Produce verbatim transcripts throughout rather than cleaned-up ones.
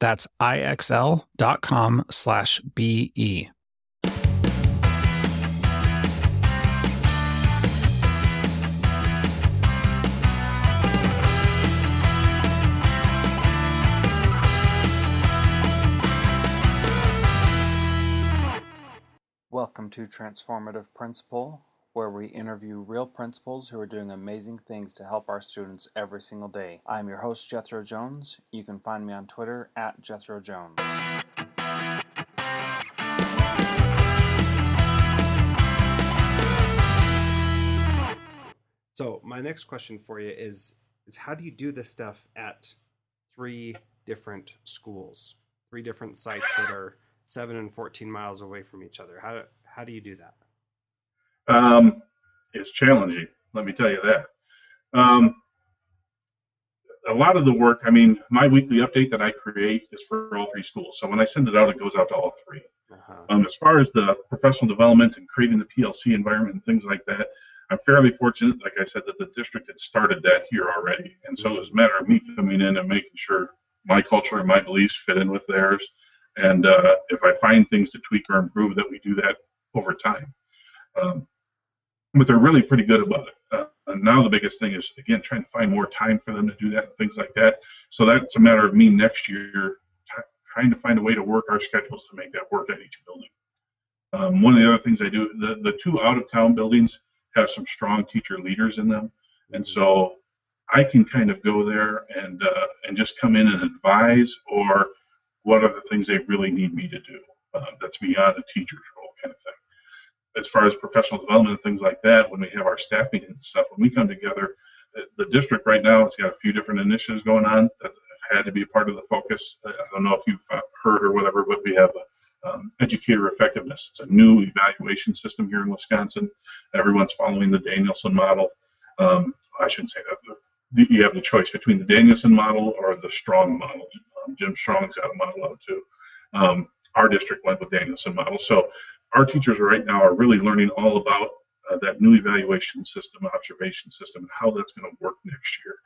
That's I X L dot com slash B E. Welcome to Transformative Principal, where we interview real principals who are doing amazing things to help our students every single day. I'm your host, Jethro Jones. You can find me on Twitter at Jethro Jones. So my next question for you is, is how do you do this stuff at three different schools, three different sites that are seven and fourteen miles away from each other? How how do you do that? Um, it's challenging, let me tell you that. Um, a lot of the work, I mean, my weekly update that I create is for all three schools. So when I send it out, it goes out to all three. Uh-huh. Um, as far as the professional development and creating the P L C environment and things like that, I'm fairly fortunate, like I said, that the district had started that here already. And so it was a matter of me coming in and making sure my culture and my beliefs fit in with theirs. And uh, if I find things to tweak or improve, that we do that over time. Um, but they're really pretty good about it. Uh, and now the biggest thing is, again, trying to find more time for them to do that and things like that. So that's a matter of me next year t- trying to find a way to work our schedules to make that work at each building. Um, one of the other things I do, the, the two out-of-town buildings have some strong teacher leaders in them. And so I can kind of go there and uh, and just come in and advise, or what are the things they really need me to do? Uh, that's beyond a teacher's role kind of thing. As far as professional development and things like that, when we have our staff meetings and stuff, when we come together, the, the district right now has got a few different initiatives going on that have had to be a part of the focus. I don't know if you've heard or whatever, but we have um, educator effectiveness. It's a new evaluation system here in Wisconsin. Everyone's following the Danielson model. Um, I shouldn't say that. You have the choice between the Danielson model or the Strong model. Um, Jim Strong's got a model out too. Um, our district went with Danielson model. So our teachers right now are really learning all about uh, that new evaluation system, observation system, and how that's going to work next year.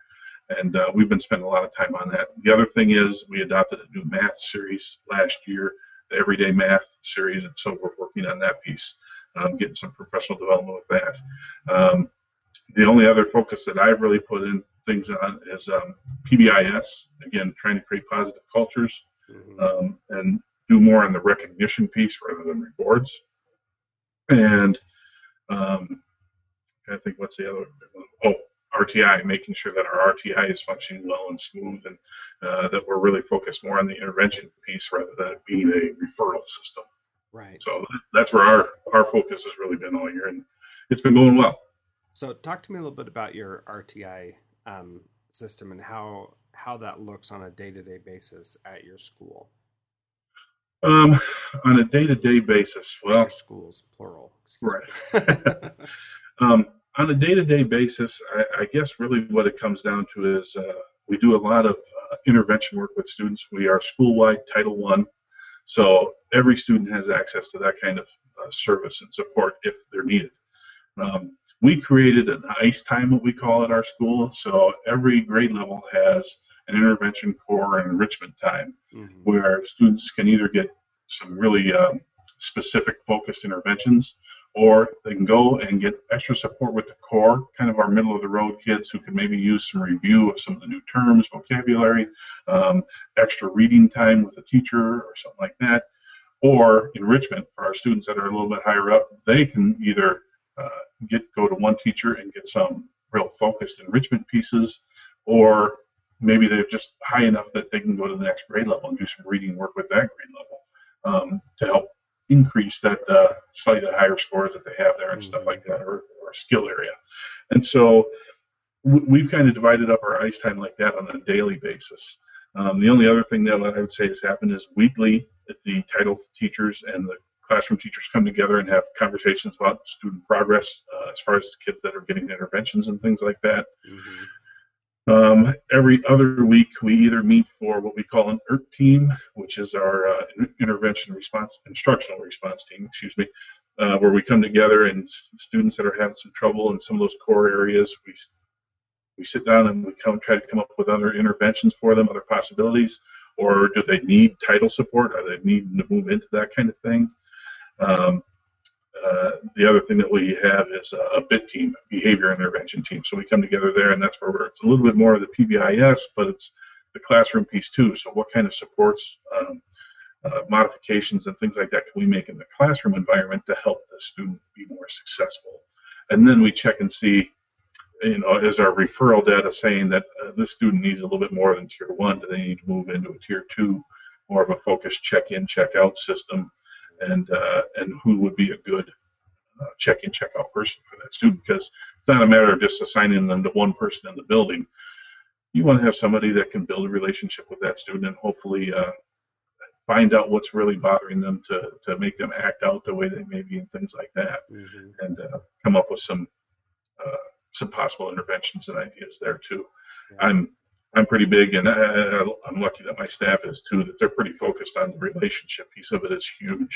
And uh, we've been spending a lot of time on that. The other thing is we adopted a new math series last year, the Everyday Math series, and so we're working on that piece, um, getting some professional development with that. Um, the only other focus that I've really put in things on is um, P B I S, again, trying to create positive cultures um, and do more on the recognition piece rather than rewards. And um, I think what's the other one? Oh, R T I, making sure that our R T I is functioning well and smooth, and uh, that we're really focused more on the intervention piece rather than it being a referral system. Right. So that's where our, our focus has really been all year, and it's been going well. So talk to me a little bit about your R T I um, system and how how that looks on a day-to-day basis at your school. Um, on a day-to-day basis, well, your schools, plural. Right. um, on a day-to-day basis, I, I guess really what it comes down to is uh, we do a lot of uh, intervention work with students. We are school-wide Title One, So every student has access to that kind of uh, service and support if they're needed. Um, we created an ICE time, what we call at our school, so every grade level has an intervention core and enrichment time, mm-hmm. where students can either get some really um, specific focused interventions, or they can go and get extra support with the core, kind of our middle of the road kids who can maybe use some review of some of the new terms, vocabulary, um, extra reading time with a teacher or something like that, or enrichment for our students that are a little bit higher up. They can either uh, get go to one teacher and get some real focused enrichment pieces, or maybe they're just high enough that they can go to the next grade level and do some reading work with that grade level um, to help increase that uh, slightly higher scores that they have there and mm-hmm. stuff like that, or, or skill area. And so w- we've kind of divided up our ICE time like that on a daily basis. Um, the only other thing that I would say has happened is weekly the title teachers and the classroom teachers come together and have conversations about student progress uh, as far as kids that are getting interventions and things like that. Mm-hmm. Um, every other week, we either meet for what we call an E R T team, which is our uh, intervention response, instructional response team, excuse me, uh, where we come together and s- students that are having some trouble in some of those core areas, we we sit down and we come try to come up with other interventions for them, other possibilities, or do they need title support? Are they needing to move into that kind of thing? Um, Uh, the other thing that we have is a, a B I T team, behavior intervention team. So we come together there, and that's where we're, it's a little bit more of the P B I S, but it's the classroom piece too. So what kind of supports, um, uh, modifications, and things like that can we make in the classroom environment to help the student be more successful? And then we check and see, you know, is our referral data saying that uh, this student needs a little bit more than tier one? Do they need to move into a tier two, more of a focused check-in, check-out system? And uh, and who would be a good uh, check-in, check-out person for that student? Because it's not a matter of just assigning them to one person in the building. You want to have somebody that can build a relationship with that student and hopefully uh, find out what's really bothering them to to make them act out the way they may be and things like that, mm-hmm. and uh, come up with some uh, some possible interventions and ideas there too. Yeah. I'm I'm pretty big, and I, I'm lucky that my staff is too, that they're pretty focused on the relationship piece of it. It's huge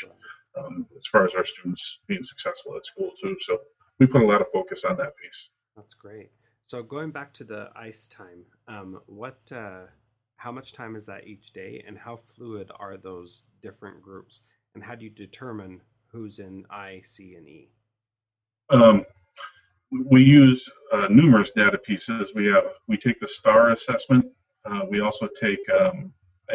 um, as far as our students being successful at school too. So we put a lot of focus on that piece. That's great. So going back to the ICE time, um, what, uh, how much time is that each day, and how fluid are those different groups, and how do you determine who's in I, C, and E? Um, We use uh, numerous data pieces. We have we take the STAR assessment. Uh, we also take um,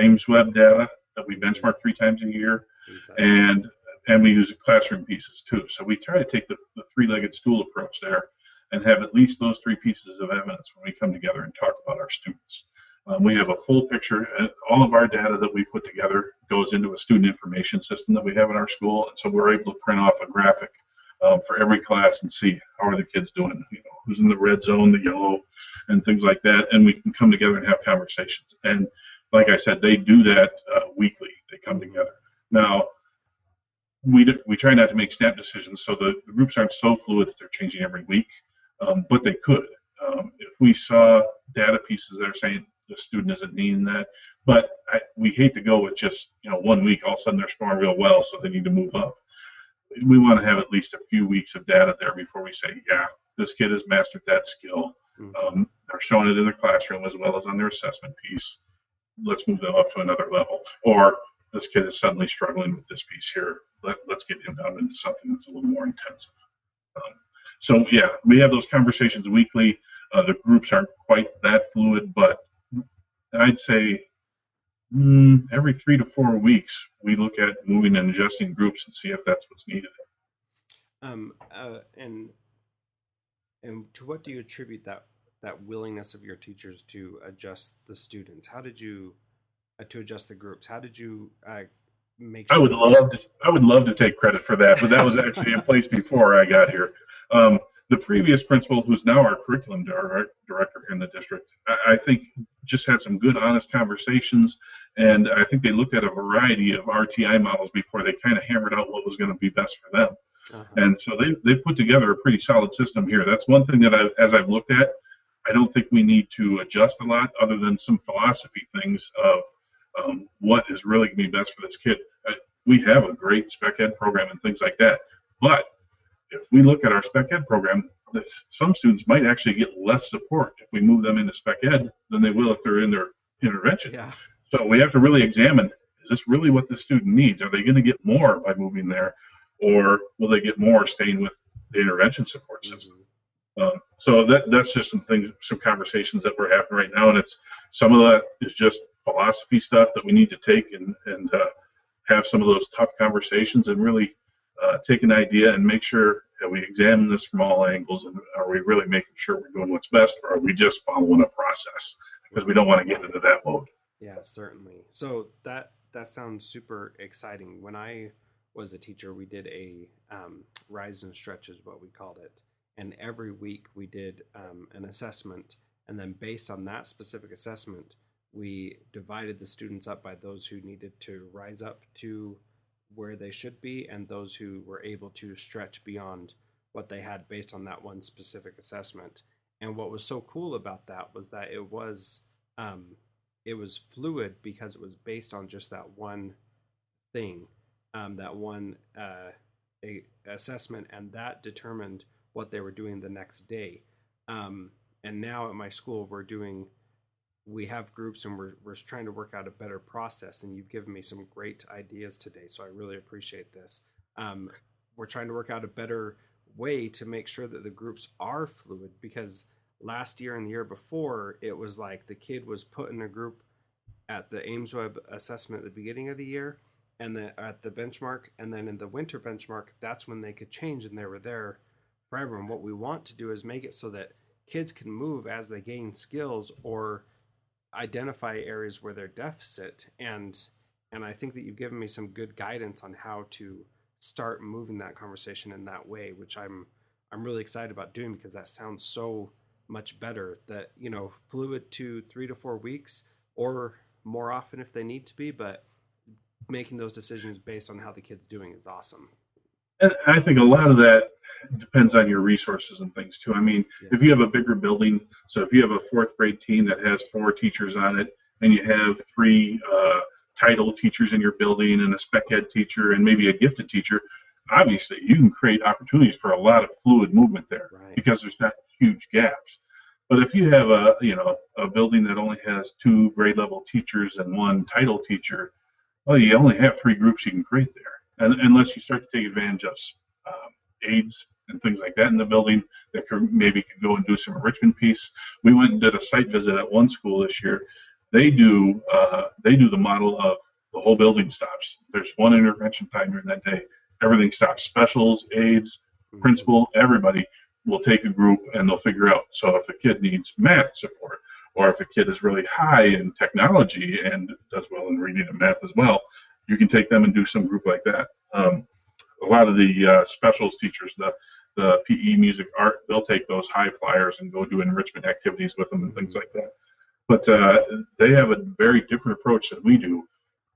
AIMSweb data that we benchmark three times a year, exactly. and and we use classroom pieces too. So we try to take the, the three-legged stool approach there, and have at least those three pieces of evidence when we come together and talk about our students. Um, we have a full picture. All of our data that we put together goes into a student information system that we have in our school, and so we're able to print off a graphic. Um, for every class and see how are the kids doing, you know, who's in the red zone, the yellow, and things like that. And we can come together and have conversations. And like I said, they do that uh, weekly. They come together. Now, we do, we try not to make snap decisions, so the, the groups aren't so fluid that they're changing every week, um, but they could. Um, if we saw data pieces that are saying the student isn't needing that, but I, we hate to go with just, you know, one week, all of a sudden they're scoring real well, so they need to move up. We want to have at least a few weeks of data there before we say, yeah, this kid has mastered that skill. Mm-hmm. Um, they're showing it in their classroom as well as on their assessment piece. Let's move them up to another level. Or this kid is suddenly struggling with this piece here. Let, let's get him down into something that's a little more intensive. Um, so, yeah, we have those conversations weekly. Uh, the groups aren't quite that fluid, but I'd say Mm, every three to four weeks, we look at moving and adjusting groups and see if that's what's needed. Um, uh, and and to what do you attribute that that willingness of your teachers to adjust the students? How did you uh, to adjust the groups? How did you uh, make? Sure I would love to, I would love to take credit for that, but that was actually in place before I got here. Um, the previous principal, who's now our curriculum director in the district, I think just had some good, honest conversations, and I think they looked at a variety of R T I models before they kind of hammered out what was going to be best for them. Uh-huh. And so they, they put together a pretty solid system here. That's one thing that, I, as I've looked at, I don't think we need to adjust a lot other than some philosophy things of um, what is really going to be best for this kid. I, we have a great spec ed program and things like that. But if we look at our spec ed program, this, some students might actually get less support if we move them into spec ed than they will if they're in their intervention. Yeah. So we have to really examine, is this really what the student needs? Are they going to get more by moving there, or will they get more staying with the intervention support system? Um, so that that's just some things, some conversations that we're having right now, and it's some of that is just philosophy stuff that we need to take and and uh, have some of those tough conversations and really uh, take an idea and make sure that we examine this from all angles. And are we really making sure we're doing what's best, or are we just following a process? Because we don't want to get into that mode. Yeah, certainly. So that that sounds super exciting. When I was a teacher, we did a um, rise and stretch is what we called it. And every week we did um, an assessment. And then based on that specific assessment, we divided the students up by those who needed to rise up to where they should be and those who were able to stretch beyond what they had based on that one specific assessment. And what was so cool about that was that it was um, it was fluid because it was based on just that one thing, um, that one uh, a assessment, and that determined what they were doing the next day. Um, and now at my school, we're doing, we have groups and we're, we're trying to work out a better process. And you've given me some great ideas today, so I really appreciate this. Um, we're trying to work out a better way to make sure that the groups are fluid, because last year and the year before, it was like the kid was put in a group at the AIMSweb assessment at the beginning of the year and the, at the benchmark. And then in the winter benchmark, that's when they could change and they were there forever. And what we want to do is make it so that kids can move as they gain skills or identify areas where they're deficit. And and I think that you've given me some good guidance on how to start moving that conversation in that way, which I'm I'm really excited about doing, because that sounds so much better. That, you know, fluid to three to four weeks or more often if they need to be, but making those decisions based on how the kid's doing is awesome. And I think a lot of that depends on your resources and things too. I mean, yeah. If you have a bigger building, so if you have a fourth grade team that has four teachers on it, and you have three uh, title teachers in your building and a spec ed teacher and maybe a gifted teacher, obviously you can create opportunities for a lot of fluid movement there, right? Because there's not huge gaps. But if you have a, you know, a building that only has two grade level teachers and one title teacher, well, you only have three groups you can create there, and unless you start to take advantage of um, aids and things like that in the building that could, maybe could go and do some enrichment piece. We went and did a site visit at one school this year. They do uh, they do the model of the whole building stops. There's one intervention time during that day. Everything stops. Specials, aids, principal, everybody will take a group and they'll figure out. So if a kid needs math support, or if a kid is really high in technology and does well in reading and math as well, you can take them and do some group like that. Um, a lot of the uh, specials teachers, the the P E, music, art, they'll take those high flyers and go do enrichment activities with them and things like that. But uh, they have a very different approach than we do,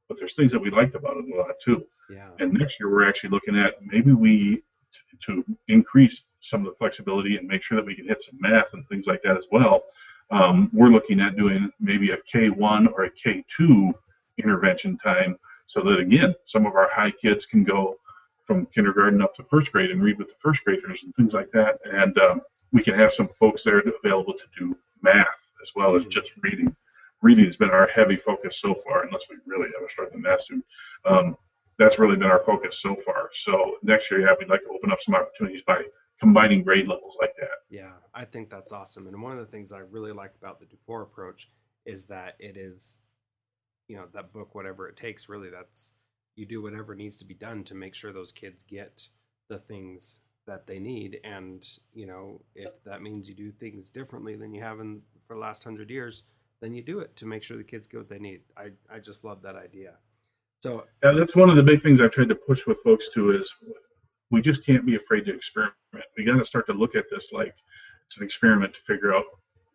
but there's things that we liked about it a lot too. Yeah. And next year we're actually looking at maybe we, t- to increase some of the flexibility and make sure that we can hit some math and things like that as well, um, we're looking at doing maybe a K one or a K two intervention time, so that again, some of our high kids can go from kindergarten up to first grade and read with the first graders and things like that. And um, we can have some folks there available to do math as well as just reading. Reading has been our heavy focus so far, unless we really have a struggling math student. Um, that's really been our focus so far. So next year, yeah, we'd like to open up some opportunities by combining grade levels like that. Yeah, I think that's awesome. And one of the things I really like about the DuFour approach is that it is, you know, that book, whatever it takes, really, that's, you do whatever needs to be done to make sure those kids get the things that they need. And, you know, if that means you do things differently than you have in for the last hundred years, then you do it to make sure the kids get what they need. I, I just love that idea. So yeah, that's one of the big things I've tried to push with folks too, is we just can't be afraid to experiment. We got to start to look at this like it's an experiment to figure out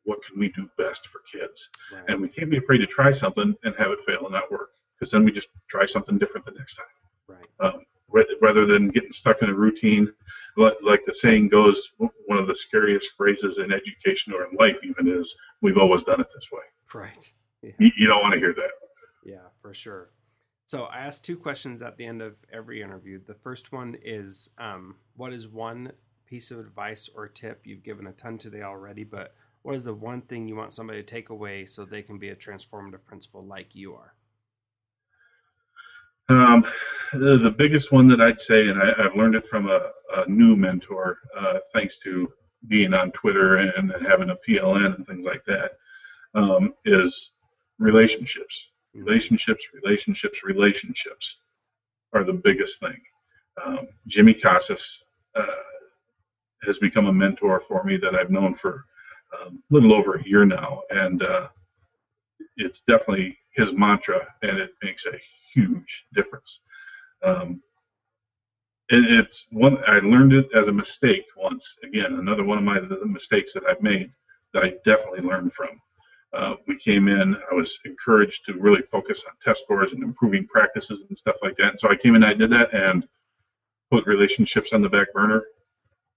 what can we do best for kids. Right. And we can't be afraid to try something and have it fail and not work, because then we just try something different the next time. Right. Um, rather than getting stuck in a routine, like the saying goes, one of the scariest phrases in education or in life even is, we've always done it this way. Right. Yeah. You, you don't want to hear that. Yeah, for sure. So I ask two questions at the end of every interview. The first one is, um, what is one piece of advice or tip? You've given a ton today already, but what is the one thing you want somebody to take away so they can be a transformative principal like you are? Um, the, the biggest one that I'd say, and I, I've learned it from a, a new mentor, uh, thanks to being on Twitter and, and having a P L N and things like that, um, is relationships. Relationships, relationships, relationships are the biggest thing. Um, Jimmy Casas uh, has become a mentor for me that I've known for Um, a little over a year now, and uh, it's definitely his mantra, and it makes a huge difference. Um, it, it's one I learned it as a mistake once. Again, another one of my the mistakes that I've made that I definitely learned from. Uh, we came in, I was encouraged to really focus on test scores and improving practices and stuff like that. And so I came in, I did that, and put relationships on the back burner.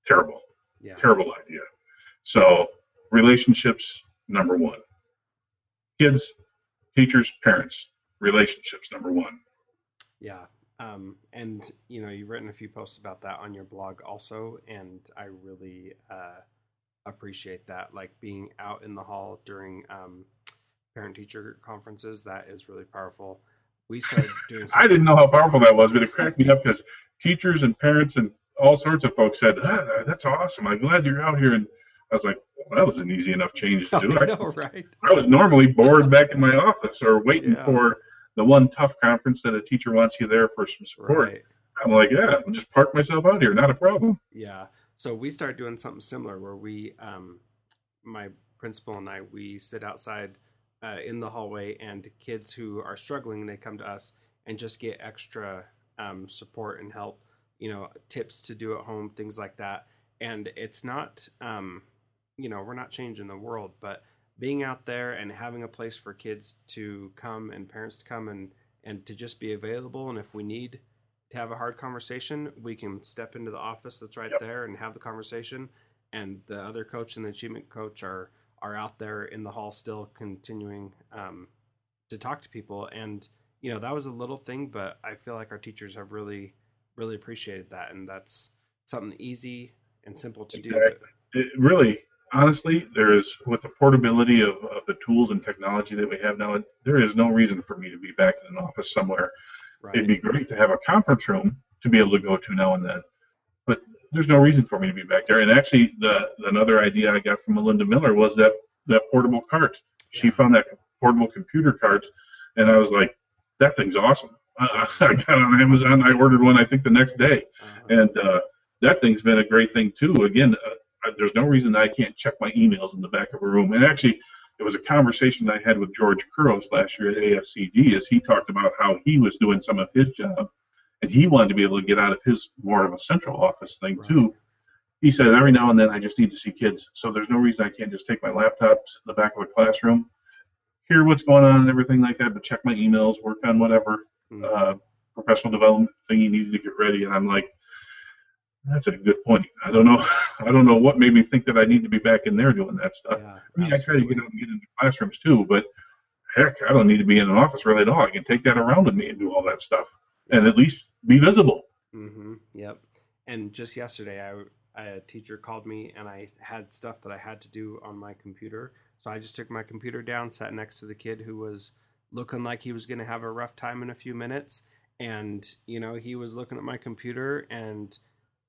Terrible, yeah. Terrible idea. So. Relationships, number one. Kids, teachers, parents, relationships, number one. Yeah. Um, and, you know, you've written a few posts about that on your blog also, and I really uh, appreciate that. Like being out in the hall during um, parent-teacher conferences, that is really powerful. We started doing something. I didn't know how powerful that was, but it cracked me up because teachers and parents and all sorts of folks said, ah, that's awesome. I'm glad you're out here. And I was like, well, that was an easy enough change to do. I know, right? I was normally bored back in my office or waiting yeah. for the one tough conference that a teacher wants you there for some support. Right. I'm like, yeah, I'll just park myself out here. Not a problem. Yeah. So we started doing something similar where we, um, my principal and I, we sit outside uh, in the hallway, and kids who are struggling, they come to us and just get extra um, support and help, you know, tips to do at home, things like that. And it's not... Um, you know, we're not changing the world, but being out there and having a place for kids to come and parents to come and, and to just be available. And if we need to have a hard conversation, we can step into the office that's right yep. there and have the conversation. And the other coach and the achievement coach are, are out there in the hall still continuing um, to talk to people. And, you know, that was a little thing, but I feel like our teachers have really, really appreciated that. And that's something easy and simple to exactly. do. It really... Honestly, there is, with the portability of, of the tools and technology that we have now, there is no reason for me to be back in an office somewhere. Right. It'd be great to have a conference room to be able to go to now and then, but there's no reason for me to be back there. And actually, the another idea I got from Melinda Miller was that, that portable cart. She yeah. found that portable computer cart, and I was like, that thing's awesome. I, I got it on Amazon. I ordered one, I think, the next day. Uh-huh. And uh, that thing's been a great thing, too. Again, uh, there's no reason that I can't check my emails in the back of a room. And actually, it was a conversation I had with George Couros last year at A S C D as he talked about how he was doing some of his job, and he wanted to be able to get out of his more of a central office thing, right. too. He said, every now and then, I just need to see kids. So there's no reason I can't just take my laptop, sit in the back of a classroom, hear what's going on and everything like that, but check my emails, work on whatever mm-hmm. uh, professional development thing you needed to get ready. And I'm like, that's a good point. I don't know. I don't know what made me think that I need to be back in there doing that stuff. Yeah, I mean, absolutely. I try to get out and get into classrooms too, but heck, I don't need to be in an office really at all. I can take that around with me and do all that stuff, and at least be visible. Mm-hmm. Yep. And just yesterday, I, I a teacher called me, and I had stuff that I had to do on my computer, so I just took my computer down, sat next to the kid who was looking like he was going to have a rough time in a few minutes, and you know, he was looking at my computer and.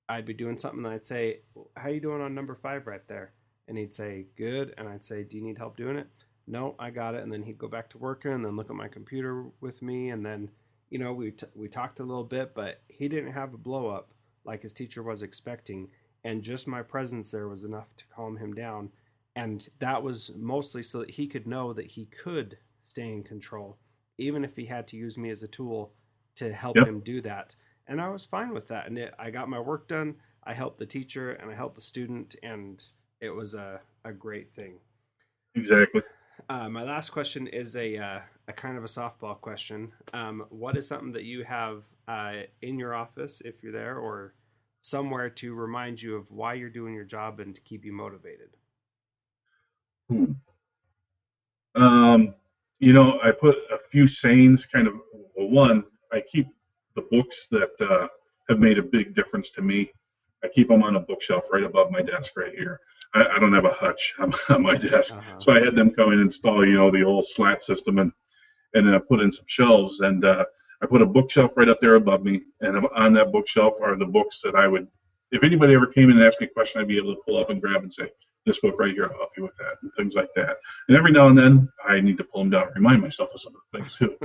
I'd be doing something, and I'd say, how you doing on number five right there? And he'd say, good. And I'd say, do you need help doing it? No, I got it. And then he'd go back to working and then look at my computer with me. And then, you know, we t- we talked a little bit, but he didn't have a blow up like his teacher was expecting. And just my presence there was enough to calm him down. And that was mostly so that he could know that he could stay in control, even if he had to use me as a tool to help yep. him do that. And I was fine with that. And it, I got my work done. I helped the teacher and I helped the student. And it was a, a great thing. Exactly. Uh, my last question is a, uh, a kind of a softball question. Um, what is something that you have uh, in your office, if you're there, or somewhere to remind you of why you're doing your job and to keep you motivated? Hmm. Um, you know, I put a few sayings kind of, well, one, I keep the books that uh, have made a big difference to me. I keep them on a bookshelf right above my desk right here. I, I don't have a hutch on, on my desk. Uh-huh. So I had them come and install, you know, the old slat system, and and then I put in some shelves, and uh, I put a bookshelf right up there above me, and on that bookshelf are the books that I would, if anybody ever came in and asked me a question, I'd be able to pull up and grab and say, this book right here, I'll help you with that, and things like that. And every now and then, I need to pull them down and remind myself of some of the things, too.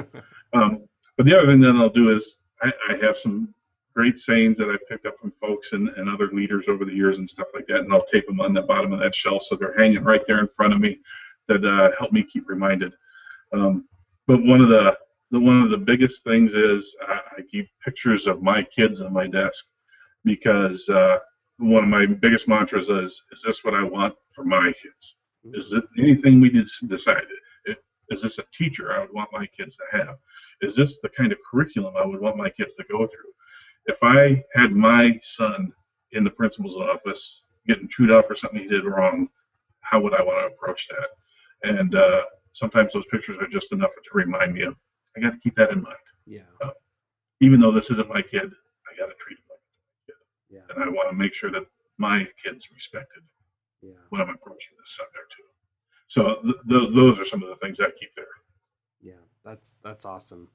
um, but the other thing that I'll do is I, I have some great sayings that I picked up from folks and, and other leaders over the years and stuff like that, and I'll tape them on the bottom of that shelf so they're hanging right there in front of me that uh, help me keep reminded. Um, but one of the, the one of the biggest things is I, I keep pictures of my kids on my desk, because uh, one of my biggest mantras is, is this what I want for my kids? Is it anything we decide? Is this a teacher I would want my kids to have? Is this the kind of curriculum I would want my kids to go through? If I had my son in the principal's office getting chewed out for something he did wrong, how would I want to approach that? And uh, sometimes those pictures are just enough to remind me of, I got to keep that in mind. Yeah. Uh, even though this isn't my kid, I got to treat him like my kid. Yeah. And I want to make sure that my kid's respected yeah. when I'm approaching this subject too. So th- th- those are some of the things I keep there. Yeah, that's that's awesome.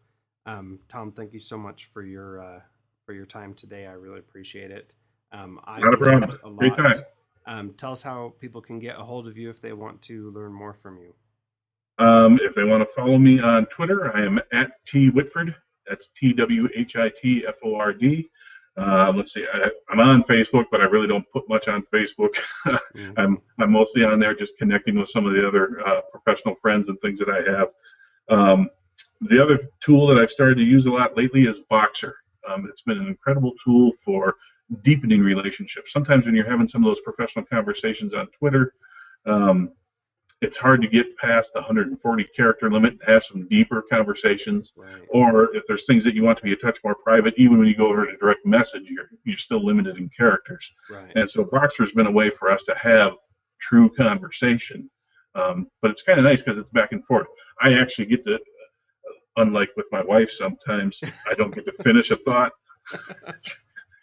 Um, Tom, thank you so much for your uh, for your time today. I really appreciate it. Um, I Not a problem. A lot. Great time. Um, tell us how people can get a hold of you if they want to learn more from you. Um, if they want to follow me on Twitter, I am at T Whitford. That's T W H I T F O R D. Uh, let's see, I, I'm on Facebook, but I really don't put much on Facebook. mm-hmm. I'm I'm mostly on there just connecting with some of the other uh, professional friends and things that I have. Um, the other tool that I've started to use a lot lately is Voxer. Um, it's been an incredible tool for deepening relationships. Sometimes when you're having some of those professional conversations on Twitter, um, it's hard to get past the one hundred forty character limit and have some deeper conversations. Right. Or if there's things that you want to be a touch more private, even when you go over to direct message, you're, you're still limited in characters. Right. And so Voxer's been a way for us to have true conversation. Um, but it's kind of nice because it's back and forth. I actually get to, unlike with my wife sometimes, I don't get to finish a thought.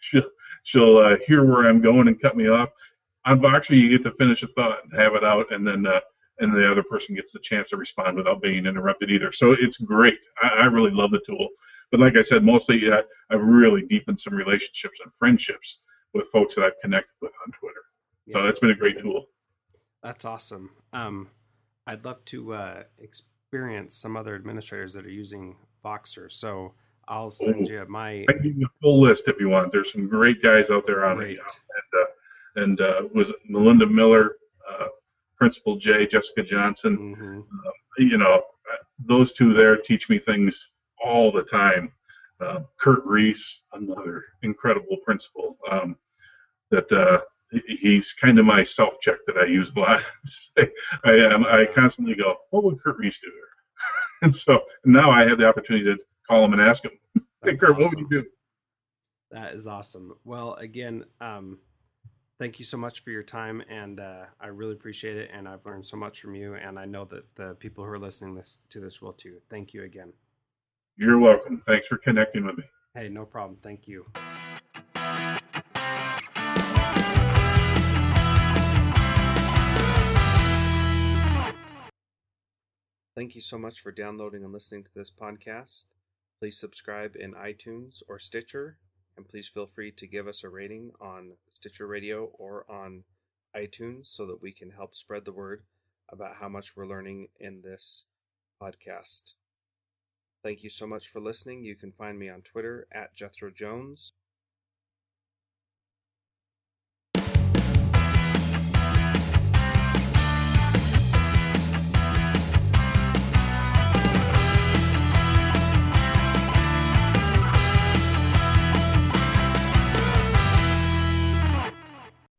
she'll she'll uh, hear where I'm going and cut me off. On Voxer, you get to finish a thought and have it out, and then uh, and the other person gets the chance to respond without being interrupted either. So it's great. I, I really love the tool. But like I said, mostly uh, I've really deepened some relationships and friendships with folks that I've connected with on Twitter. Yeah. So it's been a great tool. That's awesome. Um, I'd love to uh, experience some other administrators that are using Voxer. So I'll send oh, you my... I give you a full list if you want. There's some great guys out there on great. it. Now. And, uh, and uh, was Melinda Miller... Uh, Principal Jay, Jessica Johnson, mm-hmm. uh, you know, those two there teach me things all the time. Uh, Kurt Reese, another incredible principal um, that uh, he's kind of my self-check that I use a lot. I, um, I constantly go, what would Kurt Reese do there? And so now I have the opportunity to call him and ask him, hey, Kurt, awesome. What would you do? That is awesome. Well, again, um, thank you so much for your time, and uh, I really appreciate it, and I've learned so much from you, and I know that the people who are listening this, to this will too. Thank you again. You're welcome. Thanks for connecting with me. Hey, no problem. Thank you. Thank you so much for downloading and listening to this podcast. Please subscribe in iTunes or Stitcher. And please feel free to give us a rating on Stitcher Radio or on iTunes so that we can help spread the word about how much we're learning in this podcast. Thank you so much for listening. You can find me on Twitter at Jethro Jones.